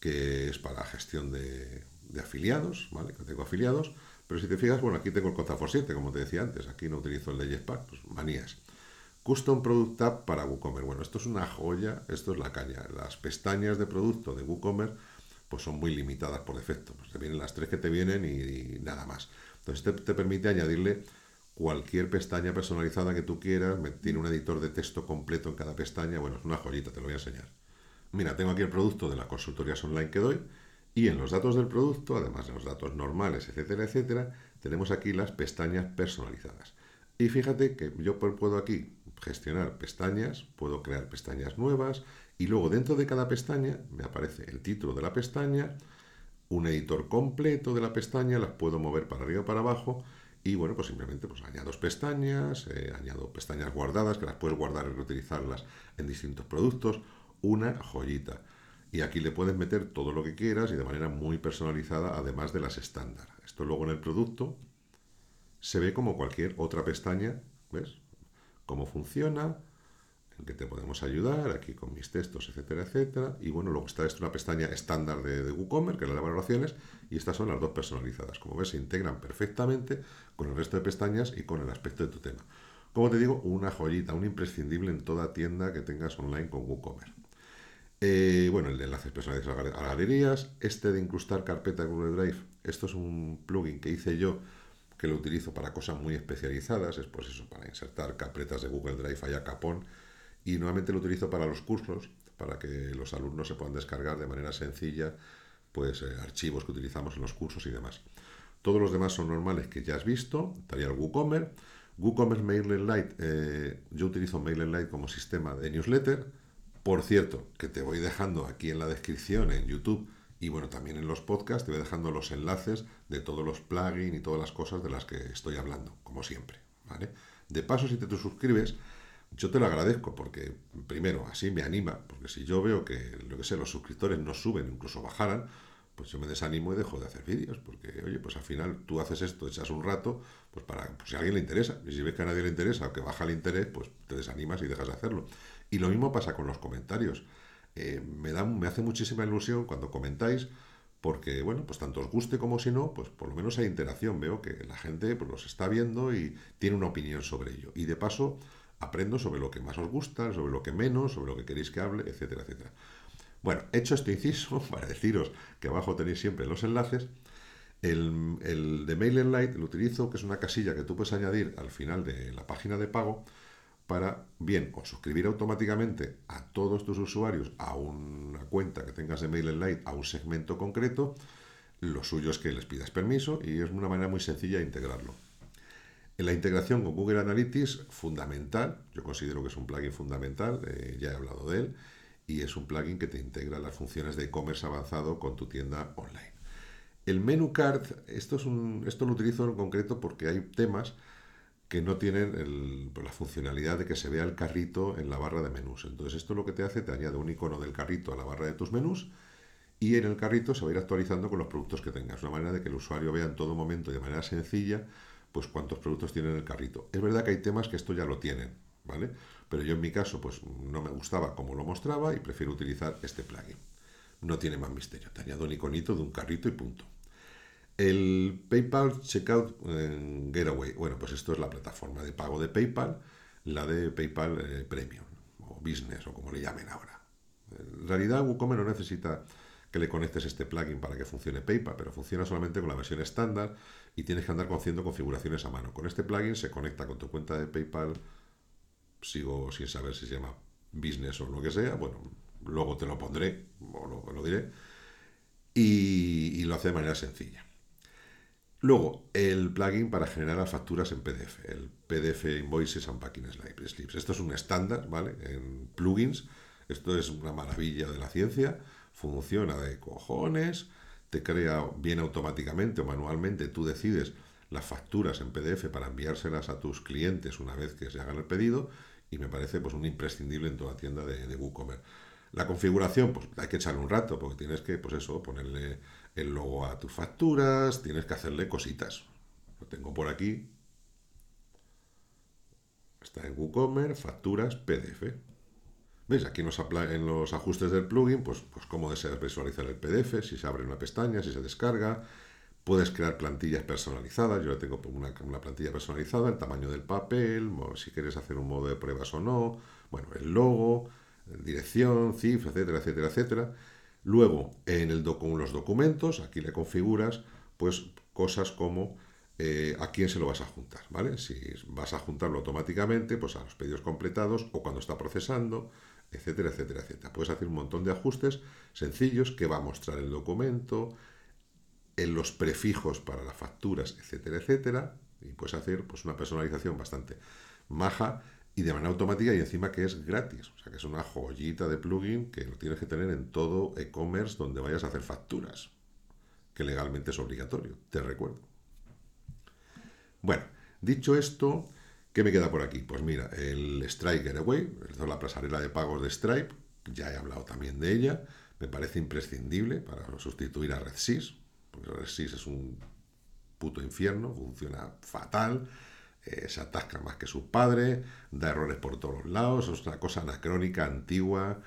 Que es para gestión de afiliados, ¿vale? Que tengo afiliados, pero si te fijas, bueno, aquí tengo el Contafor 7, como te decía antes, aquí no utilizo el de Jetpack, pues manías. Custom Product Tab para WooCommerce, bueno, esto es una joya, esto es la caña. Las pestañas de producto de WooCommerce, pues son muy limitadas por defecto, pues te vienen las tres que te vienen y nada más. Entonces te permite añadirle cualquier pestaña personalizada que tú quieras, tiene un editor de texto completo en cada pestaña, bueno, es una joyita, te lo voy a enseñar. Mira, tengo aquí el producto de las consultorías online que doy, y en los datos del producto, además de los datos normales, etcétera, etcétera, tenemos aquí las pestañas personalizadas. Y fíjate que yo puedo aquí gestionar pestañas, puedo crear pestañas nuevas, y luego dentro de cada pestaña me aparece el título de la pestaña, un editor completo de la pestaña, las puedo mover para arriba o para abajo, y bueno, pues simplemente pues, añado pestañas guardadas, que las puedes guardar y reutilizarlas en distintos productos, una joyita. Y aquí le puedes meter todo lo que quieras y de manera muy personalizada, además de las estándar. Esto luego en el producto se ve como cualquier otra pestaña, ¿ves? Cómo funciona, en qué te podemos ayudar, aquí con mis textos, etcétera, etcétera. Y bueno, luego está esto, una pestaña estándar de WooCommerce, que es la de valoraciones, y estas son las dos personalizadas. Como ves, se integran perfectamente con el resto de pestañas y con el aspecto de tu tema. Como te digo, una joyita, un imprescindible en toda tienda que tengas online con WooCommerce. Bueno, el de enlaces personalizados a galerías, este de incrustar carpeta en Google Drive, esto es un plugin que hice yo, que lo utilizo para cosas muy especializadas, es pues eso, para insertar carpetas de Google Drive allá capón, y nuevamente lo utilizo para los cursos, para que los alumnos se puedan descargar de manera sencilla, pues archivos que utilizamos en los cursos y demás. Todos los demás son normales que ya has visto, estaría el WooCommerce, WooCommerce MailerLite, yo utilizo MailerLite como sistema de newsletter. Por cierto, que te voy dejando aquí en la descripción, en YouTube, y bueno, también en los podcasts, te voy dejando los enlaces de todos los plugins y todas las cosas de las que estoy hablando, como siempre, ¿vale? De paso, si te suscribes, yo te lo agradezco, porque primero, así me anima, porque si yo veo que, lo que sé, los suscriptores no suben, incluso bajaran, pues yo me desanimo y dejo de hacer vídeos, porque, oye, pues al final tú haces esto, echas un rato, pues para pues si a alguien le interesa, y si ves que a nadie le interesa o que baja el interés, pues te desanimas y dejas de hacerlo. Y lo mismo pasa con los comentarios. Me hace muchísima ilusión cuando comentáis, porque, bueno, pues tanto os guste como si no, pues por lo menos hay interacción. Veo que la gente pues, los está viendo y tiene una opinión sobre ello. Y de paso, aprendo sobre lo que más os gusta, sobre lo que menos, sobre lo que queréis que hable, etcétera, etcétera. Bueno, hecho este inciso, para deciros que abajo tenéis siempre los enlaces, el de MailerLite lo utilizo, que es una casilla que tú puedes añadir al final de la página de pago, para bien o suscribir automáticamente a todos tus usuarios a una cuenta que tengas de MailerLite a un segmento concreto. Lo suyo es que les pidas permiso y es una manera muy sencilla de integrarlo. La integración con Google Analytics, fundamental, yo considero que es un plugin fundamental, ya he hablado de él, y es un plugin que te integra las funciones de e-commerce avanzado con tu tienda online. El Menu Cart, esto lo utilizo en concreto porque hay temas que no tienen la funcionalidad de que se vea el carrito en la barra de menús. Entonces esto lo que te hace, te añade un icono del carrito a la barra de tus menús y en el carrito se va a ir actualizando con los productos que tengas. Una manera de que el usuario vea en todo momento de manera sencilla pues cuántos productos tiene en el carrito. Es verdad que hay temas que esto ya lo tienen, ¿vale? Pero yo en mi caso pues no me gustaba como lo mostraba y prefiero utilizar este plugin. No tiene más misterio, te añado un iconito de un carrito y punto. El PayPal Checkout Gateway, bueno, pues esto es la plataforma de pago de PayPal, la de PayPal Premium, o Business, o como le llamen ahora. En realidad, WooCommerce no necesita que le conectes este plugin para que funcione PayPal, pero funciona solamente con la versión estándar y tienes que andar haciendo configuraciones a mano. Con este plugin se conecta con tu cuenta de PayPal, sigo sin saber si se llama Business o lo que sea, bueno, luego te lo pondré, o lo diré, y lo hace de manera sencilla. Luego, el plugin para generar las facturas en PDF, el PDF Invoices and Packing Slips. Esto es un estándar, ¿vale?, en plugins. Esto es una maravilla de la ciencia, funciona de cojones, te crea bien automáticamente o manualmente, tú decides las facturas en PDF para enviárselas a tus clientes una vez que se hagan el pedido, y me parece pues un imprescindible en toda tienda de WooCommerce. La configuración, pues hay que echarle un rato, porque tienes que, pues eso, ponerle el logo a tus facturas, tienes que hacerle cositas. Lo tengo por aquí. Está en WooCommerce, facturas, PDF. ¿Veis? Aquí en los ajustes del plugin, pues cómo deseas visualizar el PDF, si se abre una pestaña, si se descarga. Puedes crear plantillas personalizadas. Yo tengo una plantilla personalizada, el tamaño del papel, si quieres hacer un modo de pruebas o no, bueno, el logo, dirección, CIF, etcétera, etcétera, etcétera. Luego, en los documentos, aquí le configuras pues cosas como a quién se lo vas a juntar, ¿vale? Si vas a juntarlo automáticamente, pues a los pedidos completados o cuando está procesando, etcétera, etcétera, etcétera. Puedes hacer un montón de ajustes sencillos que va a mostrar el documento, en los prefijos para las facturas, etcétera, etcétera, y puedes hacer pues una personalización bastante maja y de manera automática, y encima que es gratis, o sea que es una joyita de plugin que lo tienes que tener en todo e-commerce donde vayas a hacer facturas, que legalmente es obligatorio, te recuerdo. Bueno, dicho esto, ¿qué me queda por aquí? Pues mira, el Stripe Gateway, la pasarela de pagos de Stripe, ya he hablado también de ella, me parece imprescindible para sustituir a RedSys, porque RedSys es un puto infierno, funciona fatal. Se atasca más que su padre, da errores por todos los lados, es una cosa anacrónica, antigua.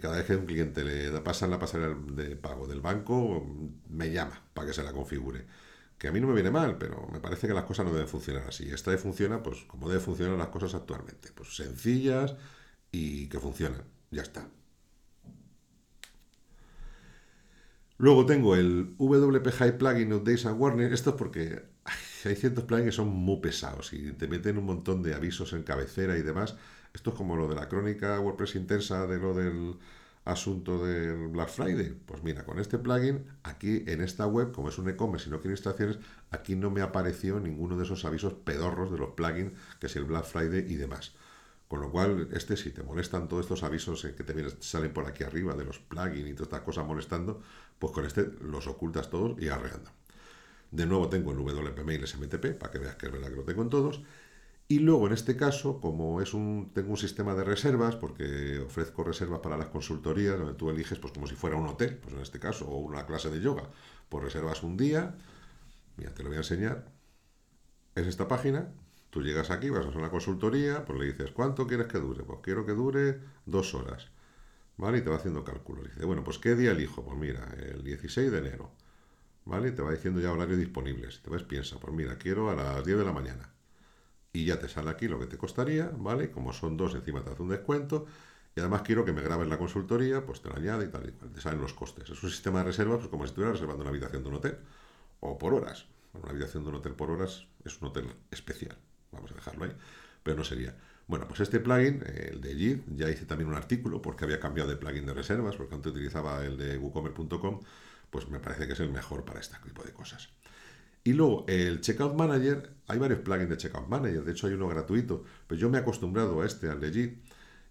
Cada vez que un cliente le pasa la pasarela de pago del banco, me llama para que se la configure. Que a mí no me viene mal, pero me parece que las cosas no deben funcionar así. Esta funciona pues como deben funcionar las cosas actualmente, pues sencillas y que funcionan. Ya está. Luego tengo el WP High Plugin Updates and Warnings. Esto es porque hay ciertos plugins que son muy pesados y te meten un montón de avisos en cabecera y demás. Esto es como lo de la crónica WordPress intensa de lo del asunto del Black Friday. Pues mira, con este plugin, aquí en esta web, como es un e-commerce y no quiero instalaciones, aquí no me apareció ninguno de esos avisos pedorros de los plugins, que es el Black Friday y demás. Con lo cual, si te molestan todos estos avisos que te salen por aquí arriba de los plugins y todas estas cosas molestando, pues con este los ocultas todos y arreando. De nuevo tengo el WP Mail SMTP, para que veas que es verdad que lo tengo en todos. Y luego, en este caso, como tengo un sistema de reservas, porque ofrezco reservas para las consultorías, donde tú eliges pues como si fuera un hotel, pues en este caso, o una clase de yoga, pues reservas un día. Mira, te lo voy a enseñar. Es esta página. Tú llegas aquí, vas a hacer una consultoría, pues le dices, ¿cuánto quieres que dure? Pues quiero que dure 2 horas, ¿vale? Y te va haciendo cálculos. Dice, bueno, pues ¿qué día elijo? Pues mira, el 16 de enero, ¿vale? Y te va diciendo ya horarios disponibles. Te vas, piensa, pues mira, quiero a las 10 de la mañana. Y ya te sale aquí lo que te costaría, ¿vale? Como son 2, encima te hace un descuento. Y además quiero que me grabes la consultoría, pues te la añade y tal y cual. Te salen los costes. Es un sistema de reservas, pues como si estuvieras reservando una habitación de un hotel, o por horas. Bueno, una habitación de un hotel por horas es un hotel especial. Vamos a dejarlo ahí, pero no sería. Bueno, pues este plugin, el de JIT, ya hice también un artículo porque había cambiado de plugin de reservas, porque antes utilizaba el de WooCommerce.com, pues me parece que es el mejor para este tipo de cosas. Y luego, el Checkout Manager, hay varios plugins de Checkout Manager, de hecho hay uno gratuito, pero yo me he acostumbrado a al de JIT,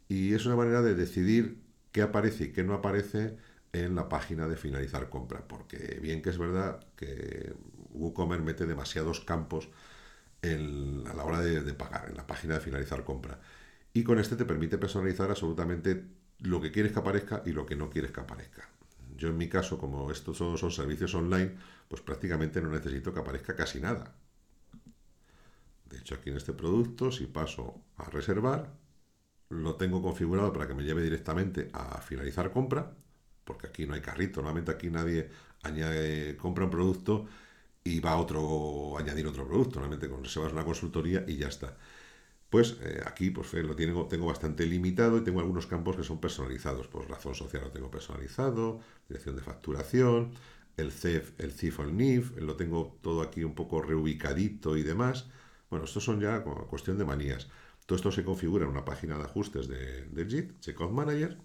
y es una manera de decidir qué aparece y qué no aparece en la página de finalizar compra, porque bien que es verdad que WooCommerce mete demasiados campos a la hora de pagar, en la página de finalizar compra, y con este te permite personalizar absolutamente lo que quieres que aparezca y lo que no quieres que aparezca. Yo en mi caso, como estos son servicios online, pues prácticamente no necesito que aparezca casi nada. De hecho, aquí en este producto, si paso a reservar, lo tengo configurado para que me lleve directamente a finalizar compra, porque aquí no hay carrito, normalmente aquí nadie compra un producto y va a añadir otro producto, normalmente reservas una consultoría y ya está. pues aquí pues, lo tengo bastante limitado y tengo algunos campos que son personalizados. Pues razón social lo tengo personalizado, dirección de facturación, el CIF o el NIF, lo tengo todo aquí un poco reubicadito y demás. Bueno, estos son ya cuestión de manías. Todo esto se configura en una página de ajustes de JIT, Checkout Manager.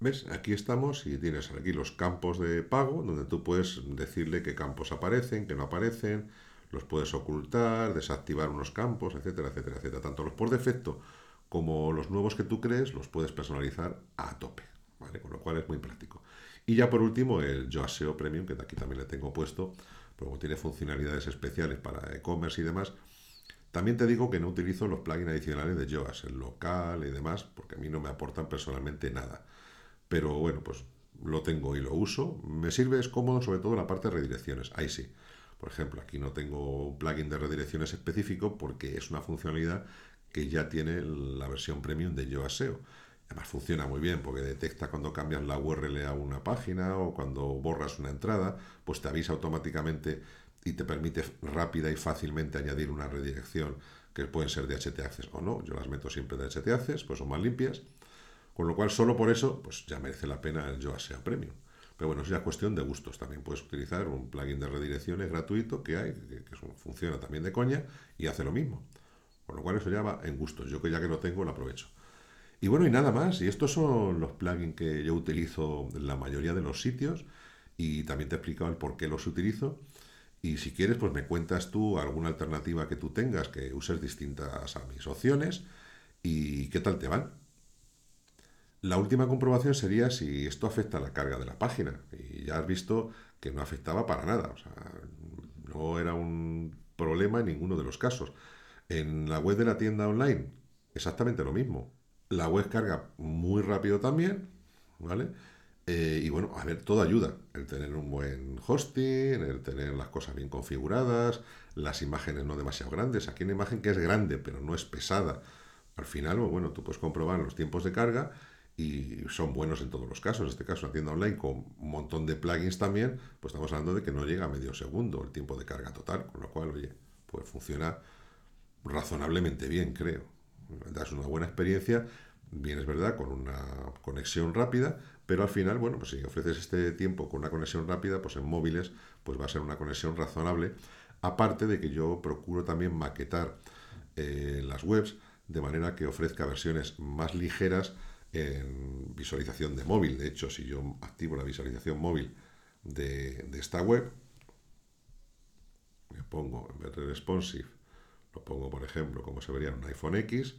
¿Ves? Aquí estamos y tienes aquí los campos de pago, donde tú puedes decirle qué campos aparecen, qué no aparecen, los puedes ocultar, desactivar unos campos, etcétera, etcétera, etcétera. Tanto los por defecto como los nuevos que tú crees, los puedes personalizar a tope, ¿vale? Con lo cual es muy práctico. Y ya por último, el Yoast SEO Premium, que aquí también le tengo puesto, pero tiene funcionalidades especiales para e-commerce y demás. También te digo que no utilizo los plugins adicionales de Yoast, el local y demás, porque a mí no me aportan personalmente nada. Pero bueno, pues lo tengo y lo uso. Me sirve, es cómodo, sobre todo en la parte de redirecciones. Ahí sí. Por ejemplo, aquí no tengo un plugin de redirecciones específico porque es una funcionalidad que ya tiene la versión premium de Yoast SEO. Además funciona muy bien porque detecta cuando cambias la URL a una página o cuando borras una entrada, pues te avisa automáticamente y te permite rápida y fácilmente añadir una redirección que pueden ser de DHT Access o no. Yo las meto siempre de DHT Access, pues son más limpias. Con lo cual, solo por eso, pues ya merece la pena el Yoast SEO Premium. Pero bueno, es ya cuestión de gustos. También puedes utilizar un plugin de redirecciones gratuito que hay, que funciona también de coña y hace lo mismo. Con lo cual, eso ya va en gustos. Yo que ya que lo tengo, lo aprovecho. Y bueno, y nada más. Y estos son los plugins que yo utilizo en la mayoría de los sitios. Y también te he explicado el por qué los utilizo. Y si quieres, pues me cuentas tú alguna alternativa que tú tengas, que uses distintas a mis opciones. ¿Y qué tal te van? La última comprobación sería si esto afecta a la carga de la página. Y ya has visto que no afectaba para nada. O sea, no era un problema en ninguno de los casos. En la web de la tienda online, exactamente lo mismo. La web carga muy rápido también, ¿vale? Y bueno, a ver, todo ayuda. El tener un buen hosting, el tener las cosas bien configuradas, las imágenes no demasiado grandes. Aquí hay una imagen que es grande, pero no es pesada. Al final, bueno, tú puedes comprobar los tiempos de carga y son buenos en todos los casos. En este caso, una tienda online con un montón de plugins también, pues estamos hablando de que no llega a medio segundo el tiempo de carga total, con lo cual, oye, pues funciona razonablemente bien, creo. Das una buena experiencia, bien es verdad, con una conexión rápida, pero al final, bueno, pues si ofreces este tiempo con una conexión rápida, pues en móviles, pues va a ser una conexión razonable. Aparte de que yo procuro también maquetar las webs de manera que ofrezca versiones más ligeras en visualización de móvil. De hecho, si yo activo la visualización móvil de esta web, me pongo en vez de responsive, lo pongo por ejemplo como se vería en un iPhone X.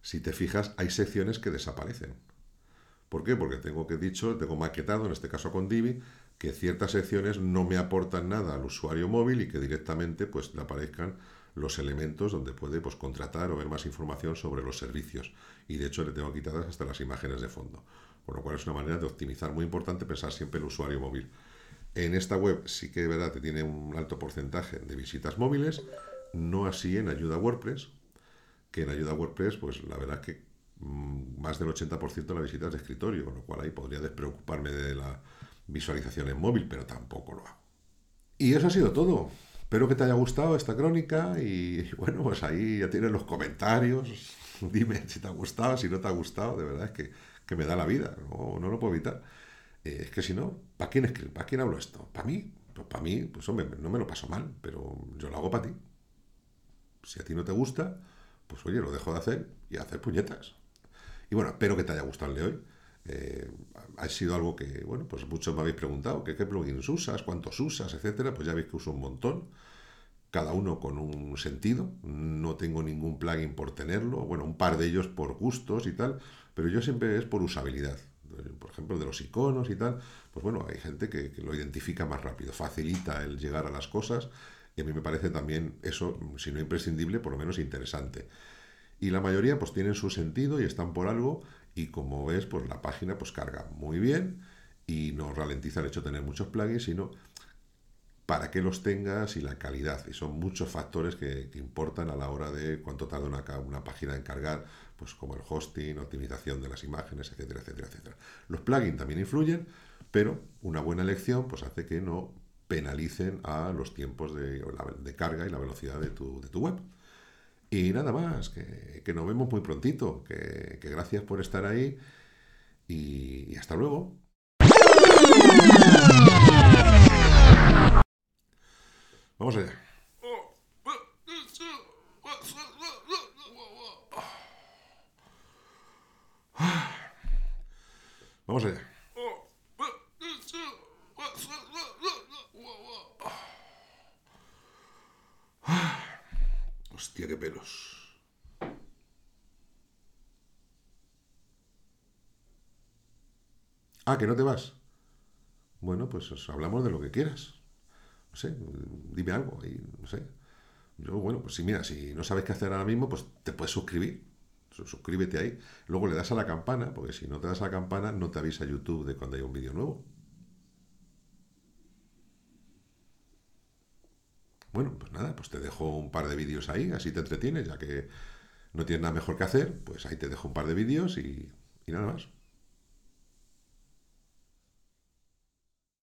Si te fijas, hay secciones que desaparecen. ¿Por qué? Porque tengo maquetado, en este caso con Divi, que ciertas secciones no me aportan nada al usuario móvil y que directamente pues le aparezcan los elementos donde puede pues, contratar o ver más información sobre los servicios. Y de hecho le tengo quitadas hasta las imágenes de fondo. Con lo cual es una manera de optimizar muy importante, pensar siempre el usuario móvil. En esta web sí que de verdad te tiene un alto porcentaje de visitas móviles, no así en Ayuda WordPress, que en Ayuda WordPress pues la verdad es que más del 80% de las visitas es de escritorio, con lo cual ahí podría despreocuparme de la visualización en móvil, pero tampoco lo hago. Y eso ha sido todo. Espero que te haya gustado esta crónica y bueno, pues ahí ya tienes los comentarios. Dime si te ha gustado, si no te ha gustado. De verdad es que me da la vida, no lo puedo evitar. Es que si no, ¿para quién escribo? ¿Para quién hablo esto? ¿Para mí? Pues para mí, pues hombre, no me lo paso mal, pero yo lo hago para ti. Si a ti no te gusta, pues oye, lo dejo de hacer y hacer puñetas. Y bueno, espero que te haya gustado el de hoy. Ha sido algo que, bueno, pues muchos me habéis preguntado qué plugins usas, cuántos usas, etcétera. Pues ya veis que uso un montón, cada uno con un sentido. No tengo ningún plugin por tenerlo, bueno, un par de ellos por gustos y tal, pero yo siempre es por usabilidad. Por ejemplo, de los iconos y tal, pues bueno, hay gente que lo identifica más rápido, facilita el llegar a las cosas, y a mí me parece también eso, si no imprescindible, por lo menos interesante. Y la mayoría pues tienen su sentido y están por algo. Y como ves, pues la página pues carga muy bien y no ralentiza el hecho de tener muchos plugins, sino para qué los tengas y la calidad. Y son muchos factores que importan a la hora de cuánto tarda una página en cargar, pues como el hosting, optimización de las imágenes, etcétera, etcétera, etcétera. Los plugins también influyen, pero una buena elección pues hace que no penalicen a los tiempos de carga y la velocidad de tu web. Y nada más, que nos vemos muy prontito, que gracias por estar ahí y hasta luego. Vamos allá. Vamos allá. Hostia, qué pelos. Ah, que no te vas. Bueno, pues os hablamos de lo que quieras. No sé, dime algo y no sé. Yo, bueno, pues si mira, si no sabes qué hacer ahora mismo, pues te puedes suscribir. Suscríbete ahí. Luego le das a la campana, porque si no te das a la campana, no te avisa YouTube de cuando hay un vídeo nuevo. Bueno, pues nada, pues te dejo un par de vídeos ahí, así te entretienes, ya que no tienes nada mejor que hacer, pues ahí te dejo un par de vídeos y nada más.